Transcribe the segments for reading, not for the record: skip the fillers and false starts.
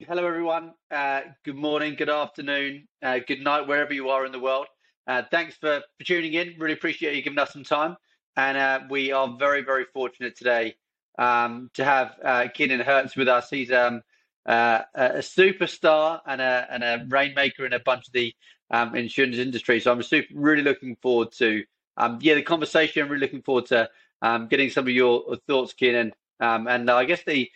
Hello, everyone. Good morning, good afternoon, good night, wherever you are in the world. Thanks for tuning in. Really appreciate you giving us some time. And we are very, very fortunate today to have Kenan Hertz with us. He's a superstar and a rainmaker in a bunch of the insurance industry. So I'm really looking forward to the conversation. I'm really looking forward to getting some of your thoughts, Kenan. And I guess to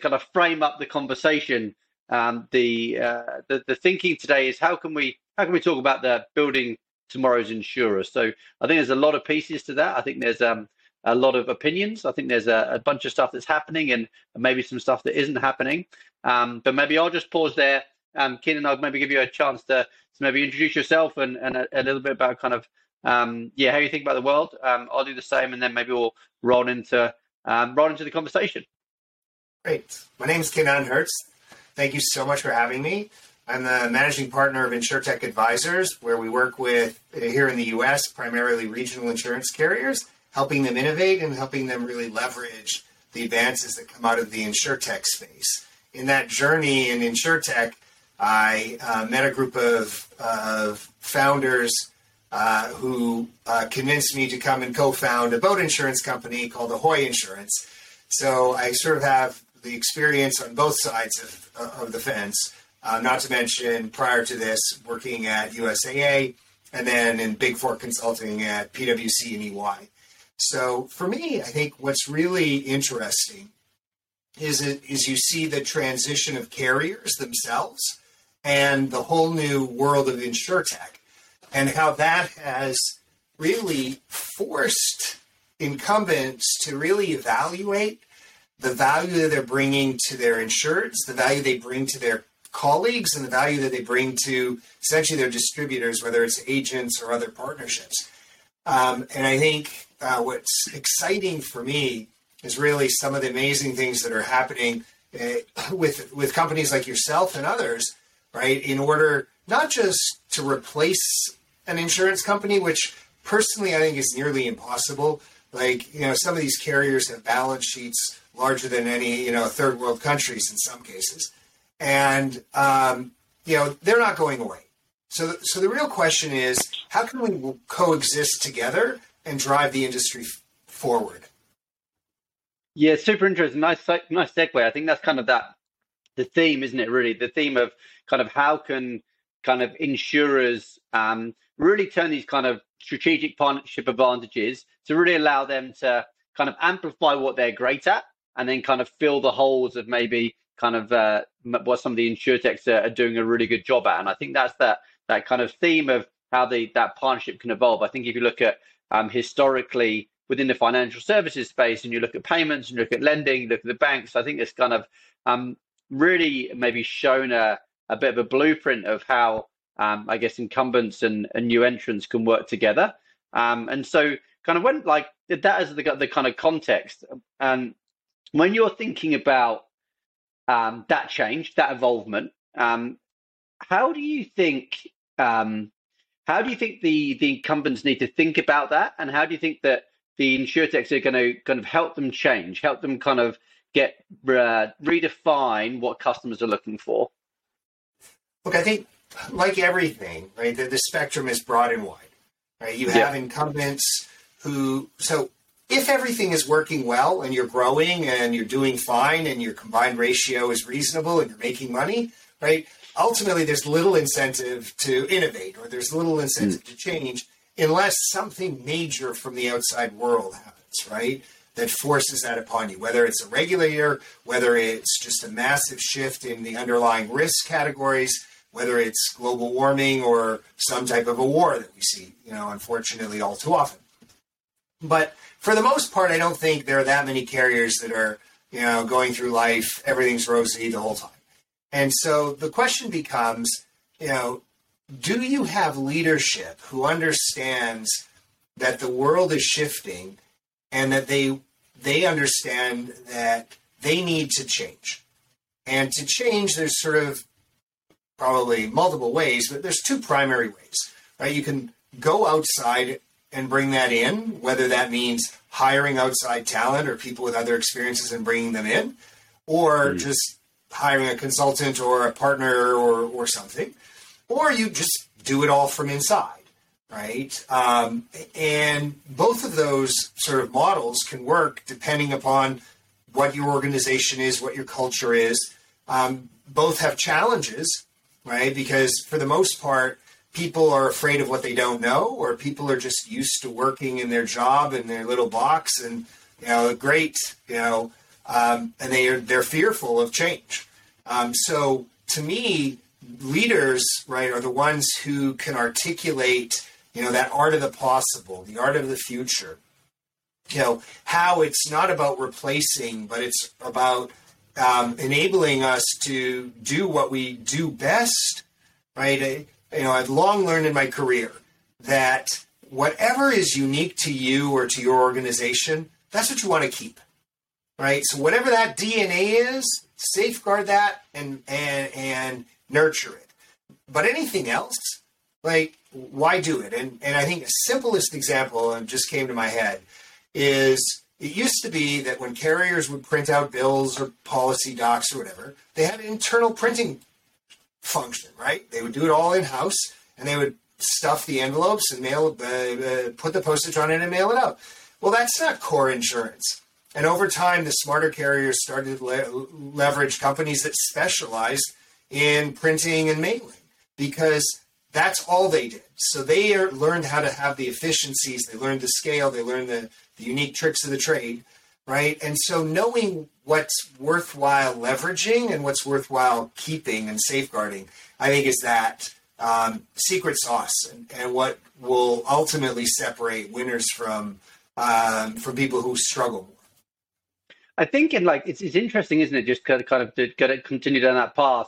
kind of frame up the conversation, the thinking today is how can we talk about the building tomorrow's insurer? So I think there's a lot of pieces to that. I think there's a lot of opinions. I think there's a bunch of stuff that's happening and maybe some stuff that isn't happening. But maybe I'll just pause there. Kenan, I'll maybe give you a chance to maybe introduce yourself and a little bit about kind of how you think about the world. I'll do the same, and then maybe we'll roll into the conversation. Great. My name is Kenan Hertz. Thank you so much for having me. I'm the managing partner of InsurTech Advisors, where we work with, here in the US, primarily regional insurance carriers, helping them innovate and helping them really leverage the advances that come out of the InsurTech space. In that journey in InsurTech, I met a group of founders who convinced me to come and co-found a boat insurance company called Ahoy Insurance. So I sort of have the experience on both sides of the fence, not to mention prior to this working at USAA and then in Big Four consulting at PwC and EY. So for me, I think what's really interesting is you see the transition of carriers themselves and the whole new world of InsurTech and how that has really forced incumbents to really evaluate the value that they're bringing to their insureds, the value they bring to their colleagues, and the value that they bring to essentially their distributors, whether it's agents or other partnerships. And I think what's exciting for me is really some of the amazing things that are happening with companies like yourself and others, right, in order not just to replace an insurance company, which personally I think is nearly impossible. Like, you know, some of these carriers have balance sheets larger than any, you know, third world countries in some cases. And, you know, they're not going away. So the real question is, how can we coexist together and drive the industry forward? Yeah, super interesting. Nice segue. I think that's kind of the theme, isn't it, really? The theme of kind of how can kind of insurers really turn these kind of strategic partnership advantages to really allow them to kind of amplify what they're great at and then kind of fill the holes of maybe kind of what some of the insurtechs are doing a really good job at. And I think that's that kind of theme of how that partnership can evolve. I think if you look at historically within the financial services space and you look at payments and you look at lending, you look at the banks, I think it's kind of really maybe shown a bit of a blueprint of how I guess incumbents and new entrants can work together. And so kind of when like that is the kind of context. And when you're thinking about that change, that involvement, how do you think the incumbents need to think about that? And how do you think that the insurtechs are going to kind of help them change, help them kind of get redefine what customers are looking for? Look, I think like everything, right, the spectrum is broad and wide, right? You have incumbents who, so if everything is working well and you're growing and you're doing fine and your combined ratio is reasonable and you're making money, right, ultimately there's little incentive to innovate or there's little incentive to change unless something major from the outside world happens, right, that forces that upon you, whether it's a regulator, whether it's just a massive shift in the underlying risk categories, whether it's global warming or some type of a war that we see, you know, unfortunately all too often. But for the most part, I don't think there are that many carriers that are, you know, going through life, everything's rosy the whole time. And so the question becomes, you know, do you have leadership who understands that the world is shifting and that they understand that they need to change? And to change, there's sort of probably multiple ways, but there's two primary ways, right? You can go outside and bring that in, whether that means hiring outside talent or people with other experiences and bringing them in, or just hiring a consultant or a partner or something, or you just do it all from inside, right? And both of those sort of models can work depending upon what your organization is, what your culture is. Both have challenges, right? Because for the most part, people are afraid of what they don't know, or people are just used to working in their job in their little box and, and they're fearful of change. So to me, leaders, right, are the ones who can articulate, that art of the possible, the art of the future, how it's not about replacing, but it's about enabling us to do what we do best, right? I've long learned in my career that whatever is unique to you or to your organization, that's what you want to keep, right? So whatever that DNA is, safeguard that and nurture it. But anything else, like, why do it? And I think the simplest example that just came to my head is it used to be that when carriers would print out bills or policy docs or whatever, they had an internal printing function, right? They would do it all in-house, and they would stuff the envelopes and mail, put the postage on it and mail it out. Well, that's not core insurance. And over time, the smarter carriers started to leverage companies that specialized in printing and mailing, because that's all they did. So they learned how to have the efficiencies, they learned the scale, they learned the unique tricks of the trade, right? And so knowing what's worthwhile leveraging and what's worthwhile keeping and safeguarding, I think, is that secret sauce and what will ultimately separate winners from people who struggle. I think, and it's interesting, isn't it? Just kind of to continue down that path.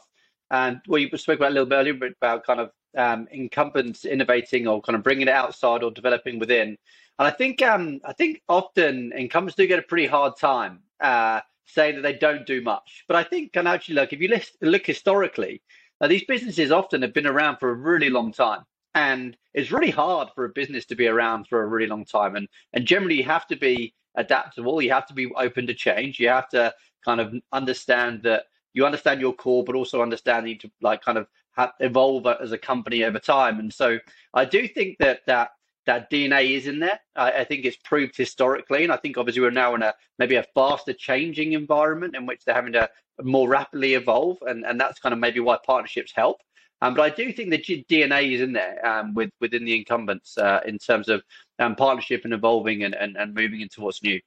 And what you spoke about a little bit earlier about kind of incumbents innovating or kind of bringing it outside or developing within. And I think often incumbents do get a pretty hard time saying that they don't do much. But I think, and actually, look, if you look historically, these businesses often have been around for a really long time. And it's really hard for a business to be around for a really long time. And generally, you have to be adaptable. You have to be open to change. You have to kind of understand that you understand your core, but also understand that you to evolve as a company over time. And so I do think that DNA is in there. I think it's proved historically. And I think obviously we're now in maybe a faster changing environment in which they're having to more rapidly evolve. And that's kind of maybe why partnerships help. But I do think the DNA is in there within the incumbents in terms of partnership and evolving and moving into what's new.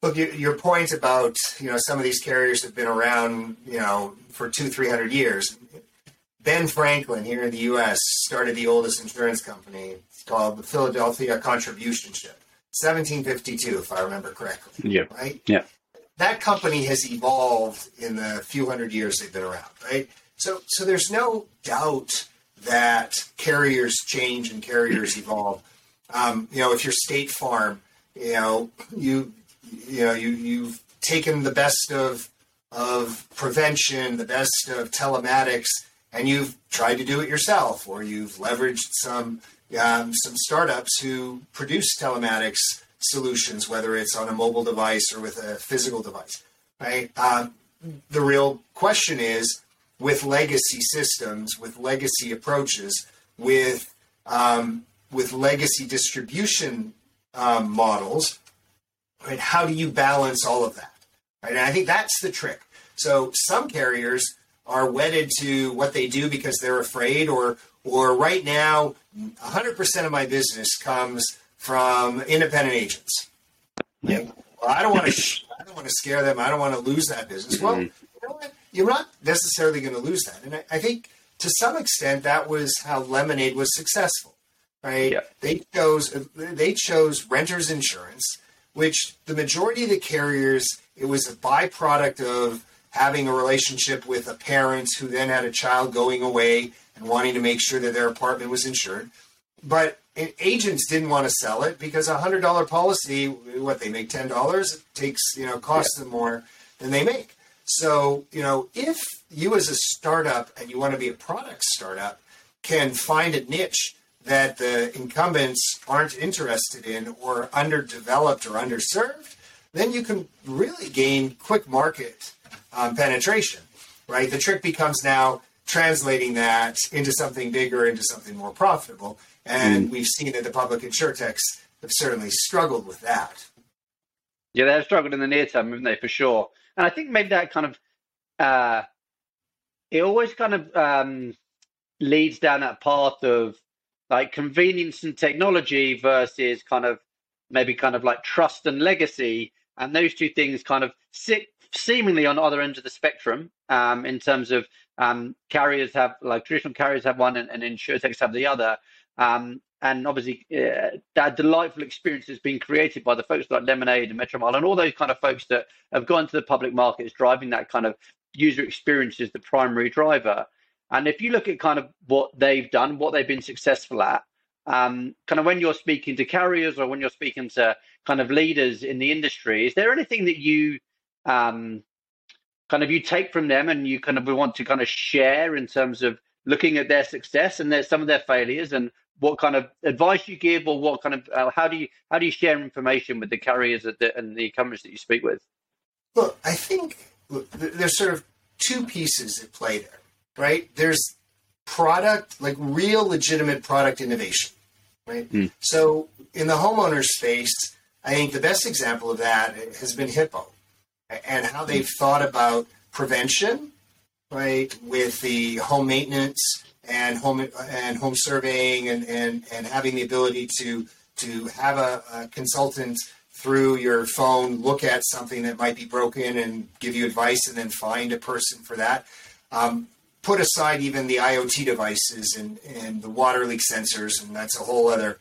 Look, your point about, some of these carriers have been around, for 200-300 years. Ben Franklin here in the U.S. started the oldest insurance company. It's called the Philadelphia Contribution Ship, 1752, if I remember correctly. Yeah. Right? Yeah. That company has evolved in the few hundred years they've been around, right? So there's no doubt that carriers change and carriers evolve. If you're State Farm, you've taken the best of prevention, the best of telematics, and you've tried to do it yourself, or you've leveraged some startups who produce telematics solutions, whether it's on a mobile device or with a physical device, right? The real question is, with legacy systems, with legacy approaches, with legacy distribution models, right? How do you balance all of that? Right? And I think that's the trick. So some carriers are wedded to what they do because they're afraid, or right now, 100% of my business comes from independent agents. Yeah. Well, I don't want to scare them. I don't want to lose that business. Well, you know what? You're not necessarily going to lose that. And I think to some extent that was how Lemonade was successful, right? Yeah. They chose renter's insurance, which the majority of the carriers, it was a byproduct of having a relationship with a parent who then had a child going away and wanting to make sure that their apartment was insured. But agents didn't want to sell it because $100 policy, what they make $10, it takes, costs them more than they make. So, if you as a startup and you want to be a product startup can find a niche that the incumbents aren't interested in or underdeveloped or underserved, then you can really gain quick market penetration. right? The trick becomes now translating that into something bigger, into something more profitable. And we've seen that the public insurtechs have certainly struggled with that. Yeah, they have struggled in the near term, haven't they, for sure. And I think maybe that kind of, it always kind of leads down that path of like convenience and technology versus kind of maybe kind of like trust and legacy. And those two things kind of sit seemingly on the other end of the spectrum in terms of carriers have, like traditional carriers have one and insurtechs have the other. And obviously that delightful experience has been created by the folks like Lemonade and Metromile and all those kind of folks that have gone to the public market is driving that kind of user experience is the primary driver. And if you look at kind of what they've done, what they've been successful at, kind of when you're speaking to carriers or when you're speaking to kind of leaders in the industry, is there anything that you kind of you take from them and you kind of want to kind of share in terms of looking at their success and some of their failures and what kind of advice you give or what kind of how do you share information with the carriers and the companies that you speak with? Well, I think there's sort of two pieces at play there, right? There's product, like real legitimate product innovation, right? So in the homeowner space, I think the best example of that has been HIPPO and how they've thought about prevention, right, with the home maintenance and home surveying and having the ability to have a consultant through your phone look at something that might be broken and give you advice and then find a person for that. Put aside even the IoT devices and the water leak sensors, and that's a whole other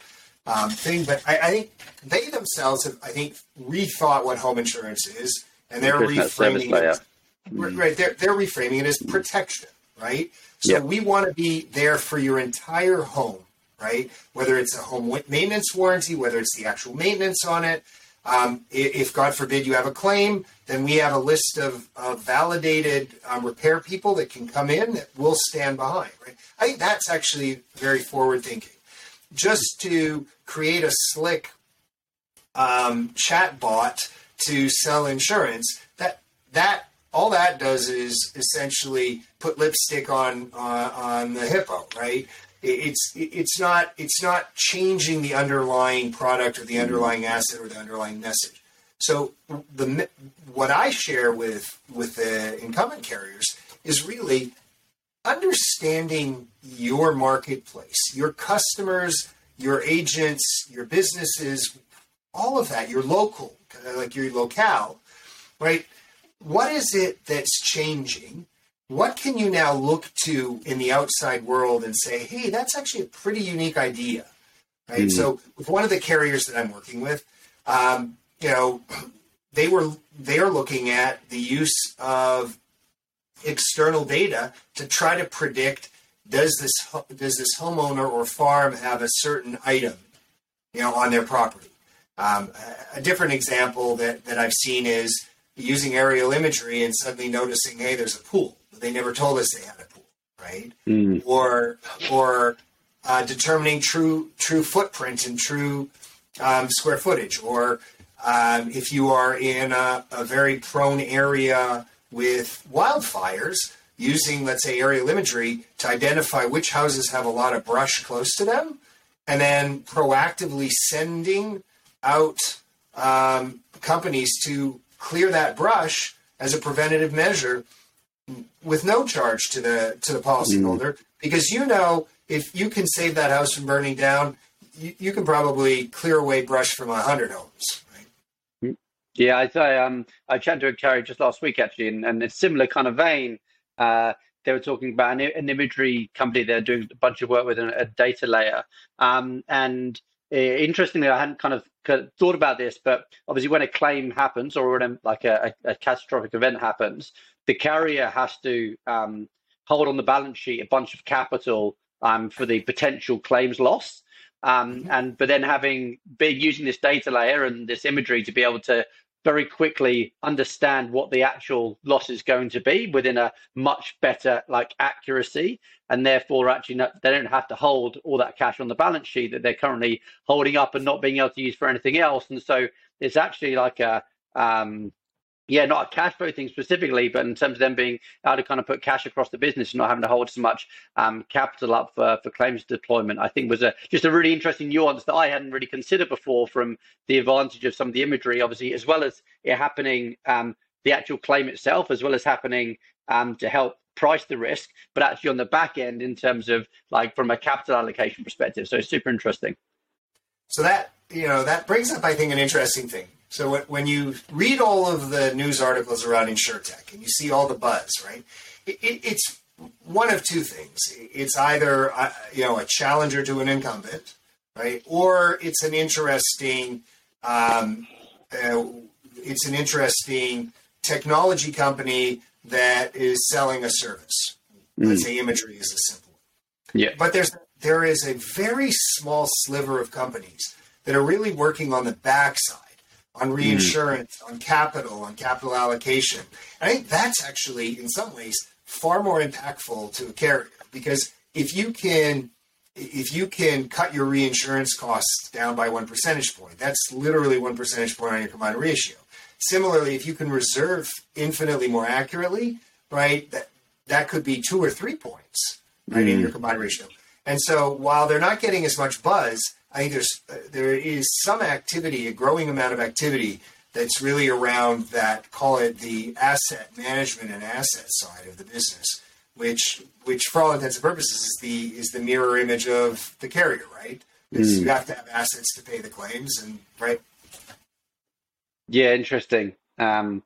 thing. But I think they themselves have, rethought what home insurance is, and they're reframing it. Right, they're reframing it as protection, right? So we want to be there for your entire home, right? Whether it's a home maintenance warranty, whether it's the actual maintenance on it. If God forbid you have a claim, then we have a list of validated repair people that can come in that will stand behind, right? I think that's actually very forward thinking. Just to create a slick chat bot to sell insurance, that all that does is essentially put lipstick on the HIPPO, right? It's not changing the underlying product or the underlying asset or the underlying message. So what I share with the incumbent carriers is really understanding your marketplace, your customers, your agents, your businesses, all of that, your local, like your locale, right? What is it that's changing? What can you now look to in the outside world and say, hey, that's actually a pretty unique idea, right? So with one of the carriers that I'm working with, they are looking at the use of external data to try to predict, does this homeowner or farm have a certain item, on their property? A different example that I've seen is using aerial imagery and suddenly noticing, hey, there's a pool. They never told us they had a pool, right? Or determining true footprint and true square footage, or if you are in a very prone area with wildfires, using, let's say, aerial imagery to identify which houses have a lot of brush close to them, and then proactively sending out companies to clear that brush as a preventative measure with no charge to the policyholder, because if you can save that house from burning down, you can probably clear away brush from 100 homes, right? Yeah, I chatted to a carrier just last week actually, and a similar kind of vein. They were talking about an imagery company they're doing a bunch of work with, a data layer, and interestingly, I hadn't kind of thought about this, but obviously when a claim happens or when a catastrophic event happens, the carrier has to hold on the balance sheet a bunch of capital for the potential claims loss. But then using this data layer and this imagery to be able to very quickly understand what the actual loss is going to be within a much better accuracy, and therefore they don't have to hold all that cash on the balance sheet that they're currently holding up and not being able to use for anything else. And so it's actually like a Yeah, not a cash flow thing specifically, but in terms of them being able to kind of put cash across the business and not having to hold so much capital up for claims deployment, I think was just a really interesting nuance that I hadn't really considered before, from the advantage of some of the imagery, obviously, as well as it happening, the actual claim itself, as well as happening to help price the risk, but actually on the back end in terms of like from a capital allocation perspective. So it's super interesting. So that, that brings up, I think, an interesting thing. So when you read all of the news articles around InsurTech and you see all the buzz, right, it's one of two things. It's either, a challenger to an incumbent, right, or it's an interesting technology company that is selling a service. Let's say imagery is a simple one. Yeah. But there is a very small sliver of companies that are really working on the backside, on reinsurance, on capital allocation. And I think that's actually, in some ways, far more impactful to a carrier, because if you can cut your reinsurance costs down by 1 percentage point, that's literally 1 percentage point on your combined ratio. Similarly, if you can reserve infinitely more accurately, right, that could be 2 or 3 points, right, in your combined ratio. And so while they're not getting as much buzz, I think there is some activity, a growing amount of activity, that's really around that, call it the asset management and asset side of the business, which for all intents and purposes is the mirror image of the carrier, right? Because you have to have assets to pay the claims, and right. Yeah, interesting. I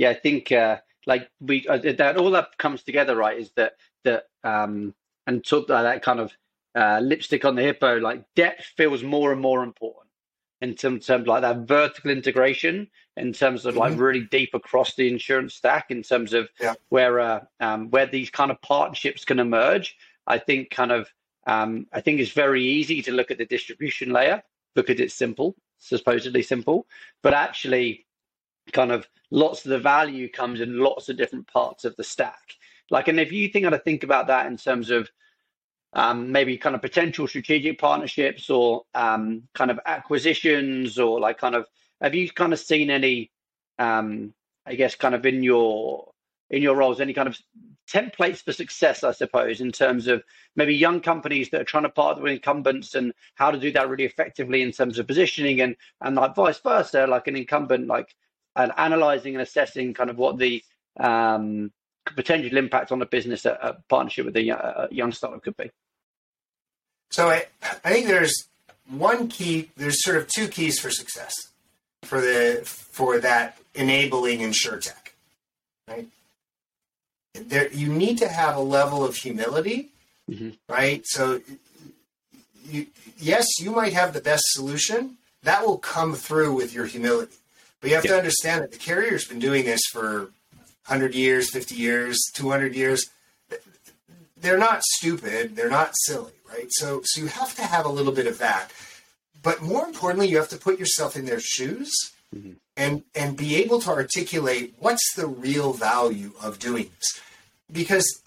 think that all that comes together, right? Is that kind of lipstick on the hippo, like depth feels more and more important in terms like that vertical integration, in terms of like really deep across the insurance stack, in terms of where these kind of partnerships can emerge. I think it's very easy to look at the distribution layer because it's simple, supposedly simple, but actually kind of lots of the value comes in lots of different parts of the stack. Like, and if you think about that in terms of maybe kind of potential strategic partnerships or kind of acquisitions, or like kind of, have you kind of seen any, I guess, kind of in your roles, any kind of templates for success, I suppose, in terms of maybe young companies that are trying to partner with incumbents and how to do that really effectively in terms of positioning, and like vice versa, like an incumbent, like and analyzing and assessing kind of what the potential impact on the business that a partnership with a young startup could be. So I think there's sort of two keys for success for that enabling InsurTech, right? You need to have a level of humility, right? So you might have the best solution. That will come through with your humility. But you have to understand that the carrier's been doing this for 100 years, 50 years, 200 years. They're not stupid. They're not silly, right? So you have to have a little bit of that. But more importantly, you have to put yourself in their shoes and be able to articulate what's the real value of doing this. Because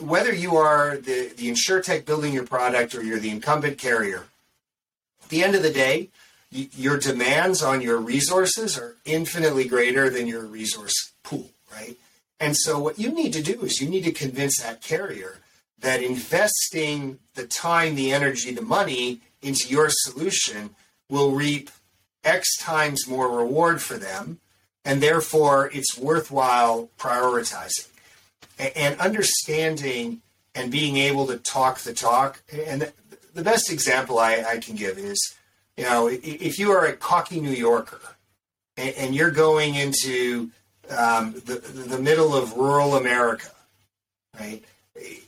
whether you are the InsurTech building your product or you're the incumbent carrier, at the end of the day, your demands on your resources are infinitely greater than your resource pool. Right? And so what you need to do is you need to convince that carrier that investing the time, the energy, the money into your solution will reap X times more reward for them, and therefore it's worthwhile prioritizing. And understanding and being able to talk the talk. And the best example I can give is, if you are a cocky New Yorker and you're going into the middle of rural America, right?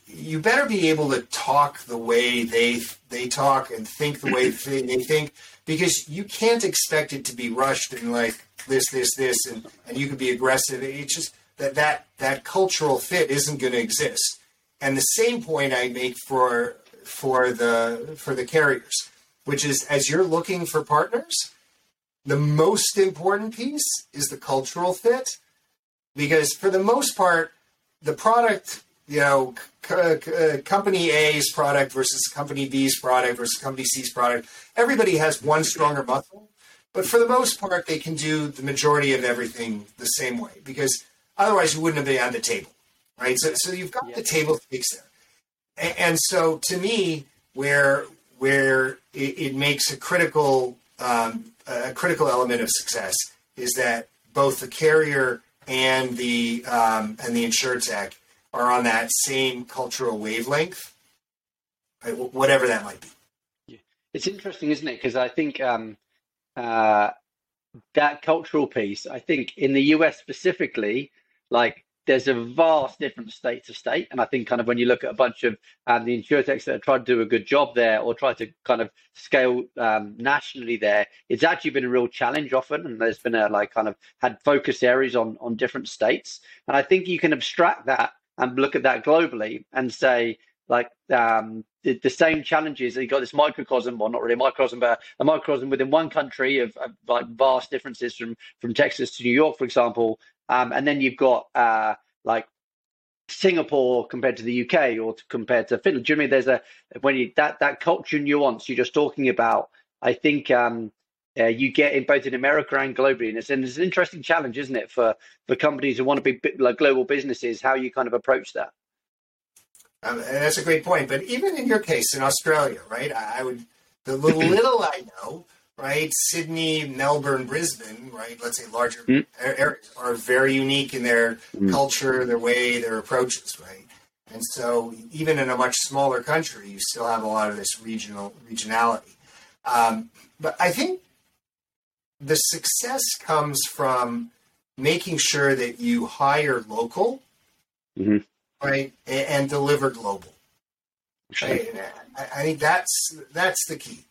You better be able to talk the way they talk and think the way they think, because you can't expect it to be rushed and like this, and you can be aggressive. It's just that cultural fit isn't going to exist. And the same point I make for the carriers, which is, as you're looking for partners, the most important piece is the cultural fit. Because for the most part, the product, company A's product versus company B's product versus company C's product, everybody has one stronger muscle. But for the most part, they can do the majority of everything the same way, because otherwise you wouldn't have been on the table, right? So you've got the table stakes there. And so to me, where it makes a critical element of success is that both the carrier and the InsurTech are on that same cultural wavelength, right? Whatever that might be. Yeah. It's interesting, isn't it? Because I think that cultural piece, I think in the US specifically, like there's a vast difference state to state. And I think kind of when you look at a bunch of the InsurTechs that have tried to do a good job there or try to kind of scale nationally there, it's actually been a real challenge often. And there's been had focus areas on different states. And I think you can abstract that and look at that globally and say, like the same challenges. You got this microcosm, or not really a microcosm, but a microcosm within one country of like vast differences from Texas to New York, for example. And then you've got like Singapore compared to the UK or compared to Finland. Do you know what I mean? There's that culture nuance you're just talking about. I think you get in both in America and globally, and it's an interesting challenge, isn't it, for companies who want to be like global businesses? How you kind of approach that. And that's a great point. But even in your case in Australia, right? The little I know, right? Sydney, Melbourne, Brisbane, right? Let's say larger areas are very unique in their culture, their way, their approaches, right? And so, even in a much smaller country, you still have a lot of this regionality. But I think the success comes from making sure that you hire local. Mm-hmm. Right, and deliver global. Right? I think that's the key.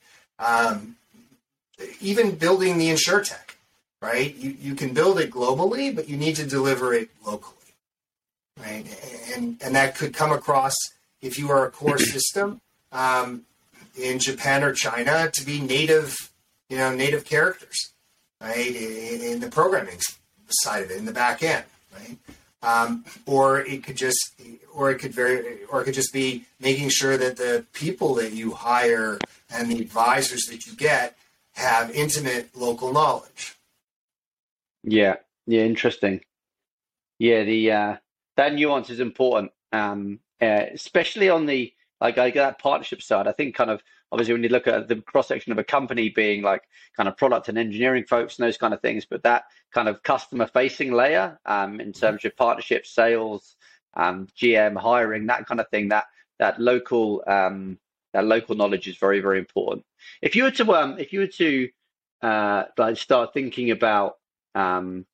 Even building the InsurTech, right? You can build it globally, but you need to deliver it locally, right? And that could come across if you are a core system in Japan or China to be native characters, right? In the programming side of it, in the back end, right? Or it could just be making sure that the people that you hire and the advisors that you get have intimate local knowledge. Yeah. Yeah. Interesting. Yeah. That nuance is important, especially on the, like that partnership side. I think kind of, obviously when you look at the cross section of a company being like kind of product and engineering folks and those kind of things, but that kind of customer facing layer in terms of partnerships, sales, GM hiring, that kind of thing, that local knowledge is very, very important. If you were to start thinking about kind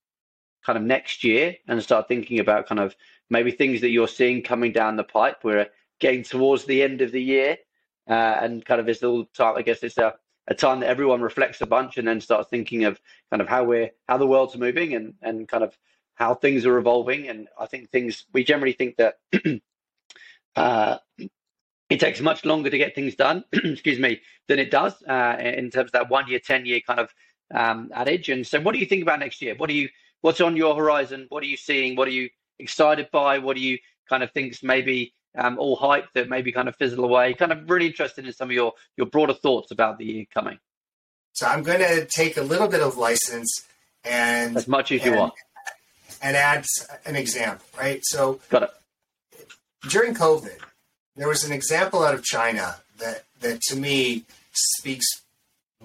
of next year and start thinking about kind of maybe things that you're seeing coming down the pipe, we're getting towards the end of the year. And kind of this little time, I guess it's a time that everyone reflects a bunch and then starts thinking of kind of how the world's moving and kind of how things are evolving. And I think we generally think that it takes much longer to get things done, excuse me, than it does in terms of that 1 year, 10 year kind of adage. And so what do you think about next year? What's on your horizon? What are you seeing? What are you excited by? What do you kind of think maybe all hype that maybe kind of fizzle away? Kind of really interested in some of your broader thoughts about the year coming. So I'm going to take a little bit of license and as much as you want, and add an example, right? So got it. During COVID, there was an example out of China that to me speaks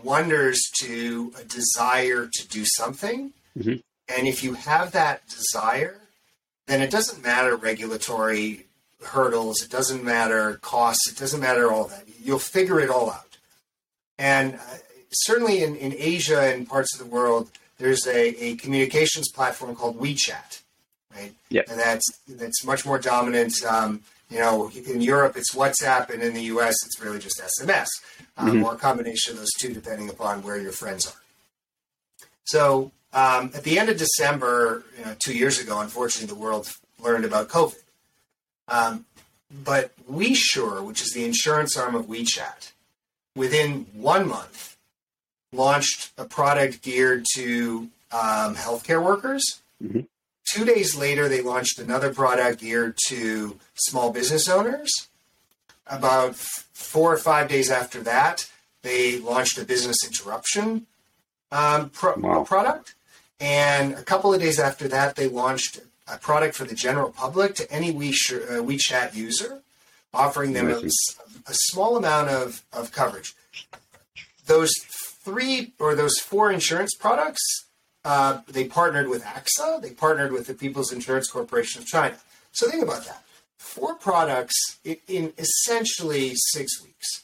wonders to a desire to do something. Mm-hmm. And if you have that desire, then it doesn't matter regulatory hurdles, it doesn't matter costs, it doesn't matter all that. You'll figure it all out. And certainly in Asia and parts of the world, there's a communications platform called WeChat, right? Yeah. And that's much more dominant. In Europe, it's WhatsApp, and in the US, it's really just SMS, or a combination of those two, depending upon where your friends are. So at the end of December, 2 years ago, unfortunately, the world learned about COVID. But WeSure, which is the insurance arm of WeChat, within 1 month launched a product geared to healthcare workers. Mm-hmm. 2 days later, they launched another product geared to small business owners. About 4 or 5 days after that, they launched a business interruption product. And a couple of days after that, they launched a product for the general public to any WeChat user, offering them a small amount of coverage. Those three or those four insurance products, they partnered with AXA, they partnered with the People's Insurance Corporation of China. So think about that. Four products in essentially 6 weeks,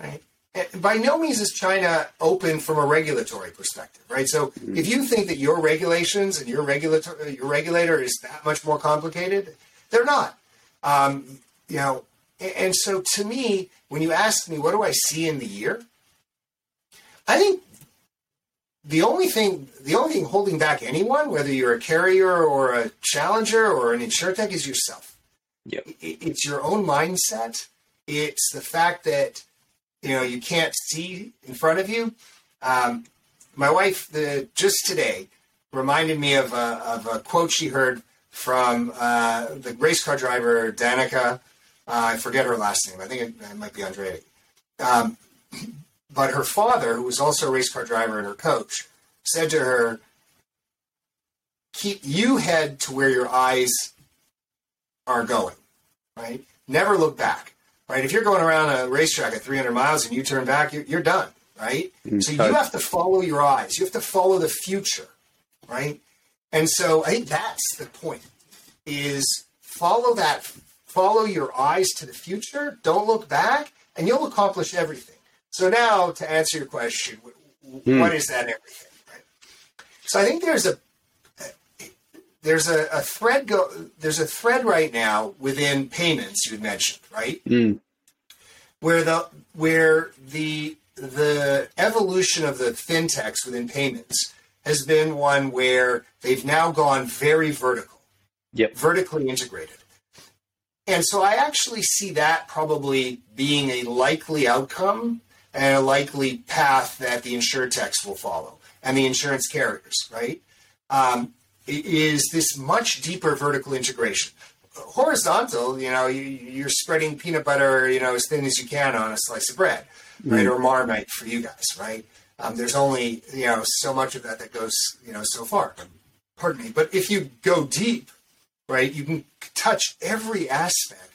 right? And by no means is China open from a regulatory perspective, right? So if you think that your regulations and your regulator is that much more complicated, they're not. You know, and so to me, when you ask me, what do I see in the year? I think the only thing holding back anyone, whether you're a carrier or a challenger or an insurtech, is yourself. Yep. It's your own mindset. It's the fact that, you know, you can't see in front of you. My wife, just today, reminded me of a quote she heard from the race car driver, Danica. I forget her last name. I think it might be Andretti. But her father, who was also a race car driver and her coach, said to her, keep you head to where your eyes are going, right? Never look back, right? If you're going around a racetrack at 300 miles and you turn back, you're done, right? Mm-hmm. So you have to follow your eyes. You have to follow the future, right? And so I think that's the point, is follow your eyes to the future, don't look back, and you'll accomplish everything. So now, to answer your question, what is that everything? Right? So I think there's a thread right now within payments you mentioned, right? Where the evolution of the fintechs within payments has been one where they've now gone very vertical, vertically integrated. And so I actually see that probably being a likely outcome and a likely path that the insurtechs will follow and the insurance carriers, right? Is this much deeper vertical integration. Horizontal, you know, you're spreading peanut butter, you know, as thin as you can on a slice of bread, right? Or Marmite for you guys, right? There's only, you know, so much of that goes, you know, so far. Pardon me. But if you go deep, right, you can touch every aspect.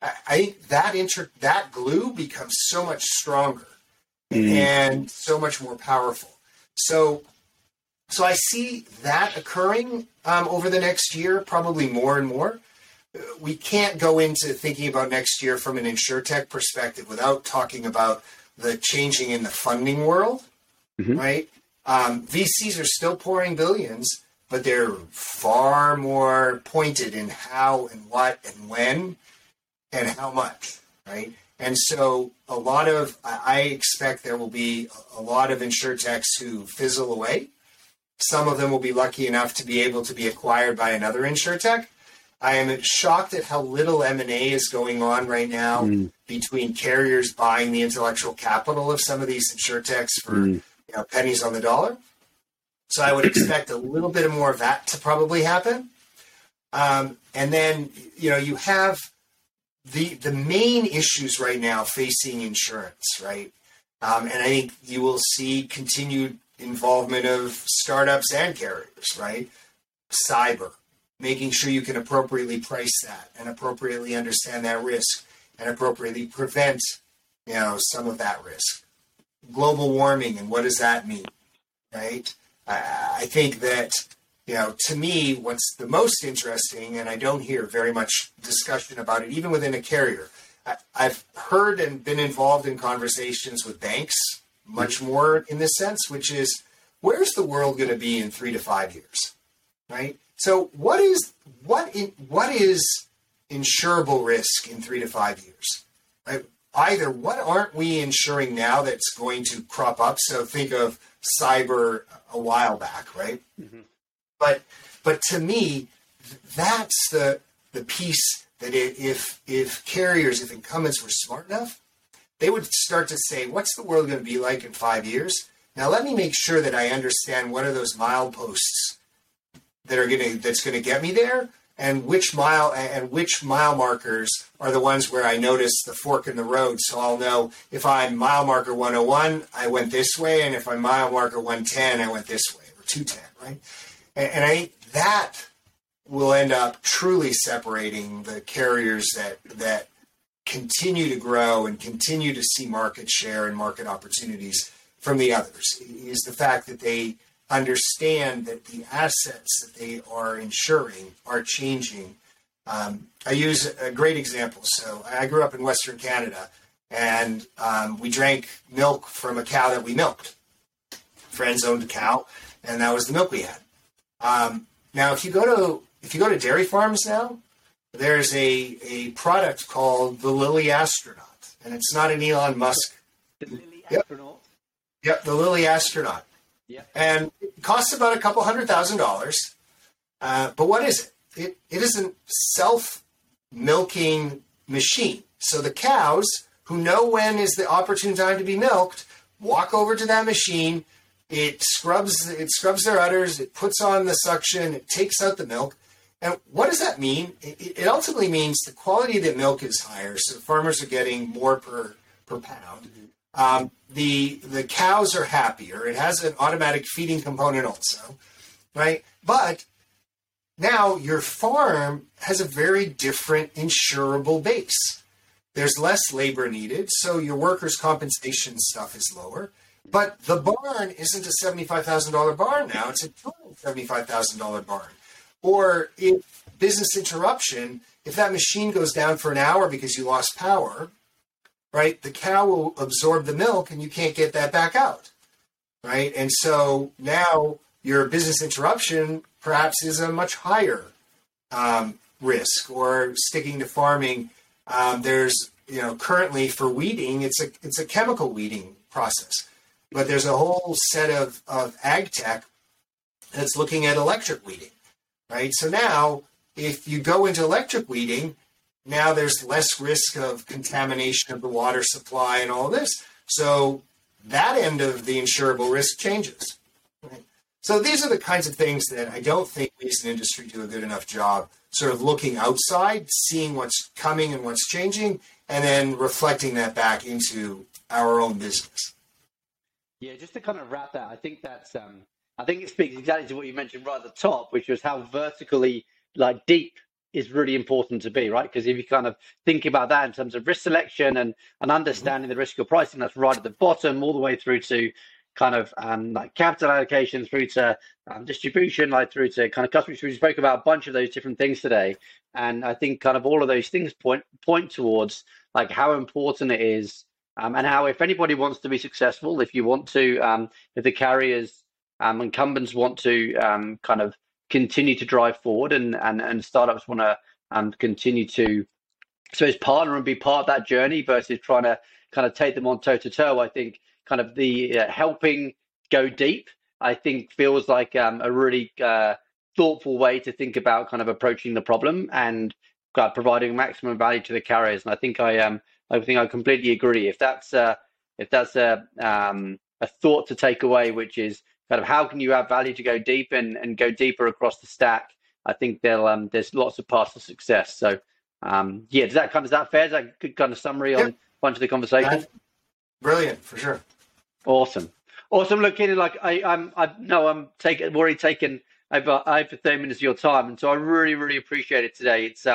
I think that glue becomes so much stronger and so much more powerful. So I see that occurring over the next year, probably more and more. We can't go into thinking about next year from an insurtech perspective without talking about the changing in the funding world, right? VCs are still pouring billions, but they're far more pointed in how and what and when and how much, right? And so I expect there will be a lot of insurtechs who fizzle away. Some of them will be lucky enough to be able to be acquired by another insurtech. I am shocked at how little M&A is going on right now between carriers buying the intellectual capital of some of these insurtechs for you know, pennies on the dollar. So I would expect a little bit more of that to probably happen. And then, you know, you have the main issues right now facing insurance, right? And I think you will see continued involvement of startups and carriers, right? Cyber, making sure you can appropriately price that and appropriately understand that risk and appropriately prevent, you know, some of that risk. Global warming, and what does that mean, right? I think that, you know, to me, what's the most interesting, and I don't hear very much discussion about it, even within a carrier. I've heard and been involved in conversations with banks much more in this sense, which is, where's the world going to be in 3 to 5 years, right? So what is insurable risk in 3 to 5 years, right? Either what aren't we insuring now that's going to crop up? So think of cyber a while back, right? But to me, that's the piece that if carriers, if incumbents were smart enough, they would start to say, what's the world going to be like in 5 years? Now, let me make sure that I understand what are those mileposts that's going to get me there. and which mile markers are the ones where I notice the fork in the road. So I'll know if I'm mile marker 101, I went this way, and if I'm mile marker 110, I went this way, or 210, right? And I think that will end up truly separating the carriers that continue to grow and continue to see market share and market opportunities from the others, is the fact that they understand that the assets that they are insuring are changing. I use a great example. So I grew up in Western Canada, and we drank milk from a cow that we milked. Friends owned a cow, and that was the milk we had. Now, if you go to dairy farms now, there's a product called the Lily Astronaut, and it's not an Elon Musk. The Lily Astronaut. Yep, the Lily Astronaut. Yep. And it costs about a couple $100,000. But what is it? It is a self-milking machine. So the cows, who know when is the opportune time to be milked, walk over to that machine. It scrubs their udders. It puts on the suction. It takes out the milk. And what does that mean? It ultimately means the quality of the milk is higher, so farmers are getting more per pound. The cows are happier. It has an automatic feeding component also, right? But now your farm has a very different insurable base. There's less labor needed, so your workers' compensation stuff is lower. But the barn isn't a $75,000 barn now. It's a $275,000 barn. Or if business interruption, if that machine goes down for an hour because you lost power, right, the cow will absorb the milk and you can't get that back out, right? And so now your business interruption perhaps is a much higher risk. Or sticking to farming, there's, currently for weeding, it's a chemical weeding process. But there's a whole set of ag tech that's looking at electric weeding, right? So now if you go into electric weeding, now there's less risk of contamination of the water supply and all this. So that end of the insurable risk changes, right? So these are the kinds of things that I don't think we as an industry do a good enough job sort of looking outside, seeing what's coming and what's changing, and then reflecting that back into our own business. Yeah, just to kind of wrap that, I think that's I think it speaks exactly to what you mentioned right at the top, which was how vertically deep is really important to be, right? Because if you kind of think about that in terms of risk selection and understanding the risk of pricing, that's right at the bottom, all the way through to kind of capital allocation, through to distribution, through to kind of customers. We spoke about a bunch of those different things today, and I think kind of all of those things point towards how important it is. And how, if anybody wants to be successful, if you want to, if the carriers, incumbents want to kind of continue to drive forward, and startups want to continue to, partner and be part of that journey versus trying to kind of take them on toe to toe. I think kind of the helping go deep, I think feels like a really thoughtful way to think about kind of approaching the problem and providing maximum value to the carriers. And I think I completely agree. If that's a thought to take away, which is kind of how can you add value to go deep and go deeper across the stack, I think there's lots of paths to success. So is that fair? Is that a good kind of summary on a bunch of the conversation? Brilliant, for sure. Awesome. Look, I'm already taken over 30 minutes of your time, and so I really, really appreciate it today. It's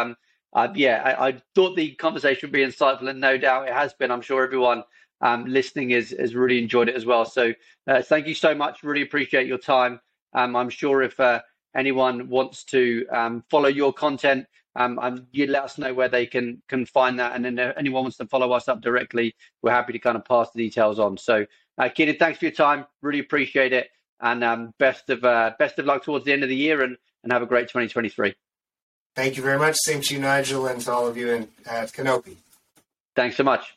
I thought the conversation would be insightful, and no doubt it has been. I'm sure everyone listening has really enjoyed it as well. So thank you so much. Really appreciate your time. I'm sure if anyone wants to follow your content, you let us know where they can find that. And then if anyone wants to follow us up directly, we're happy to kind of pass the details on. So Kenan, thanks for your time. Really appreciate it. And best of luck towards the end of the year, and have a great 2023. Thank you very much. Same to you, Nigel, and to all of you at Canopy. Thanks so much.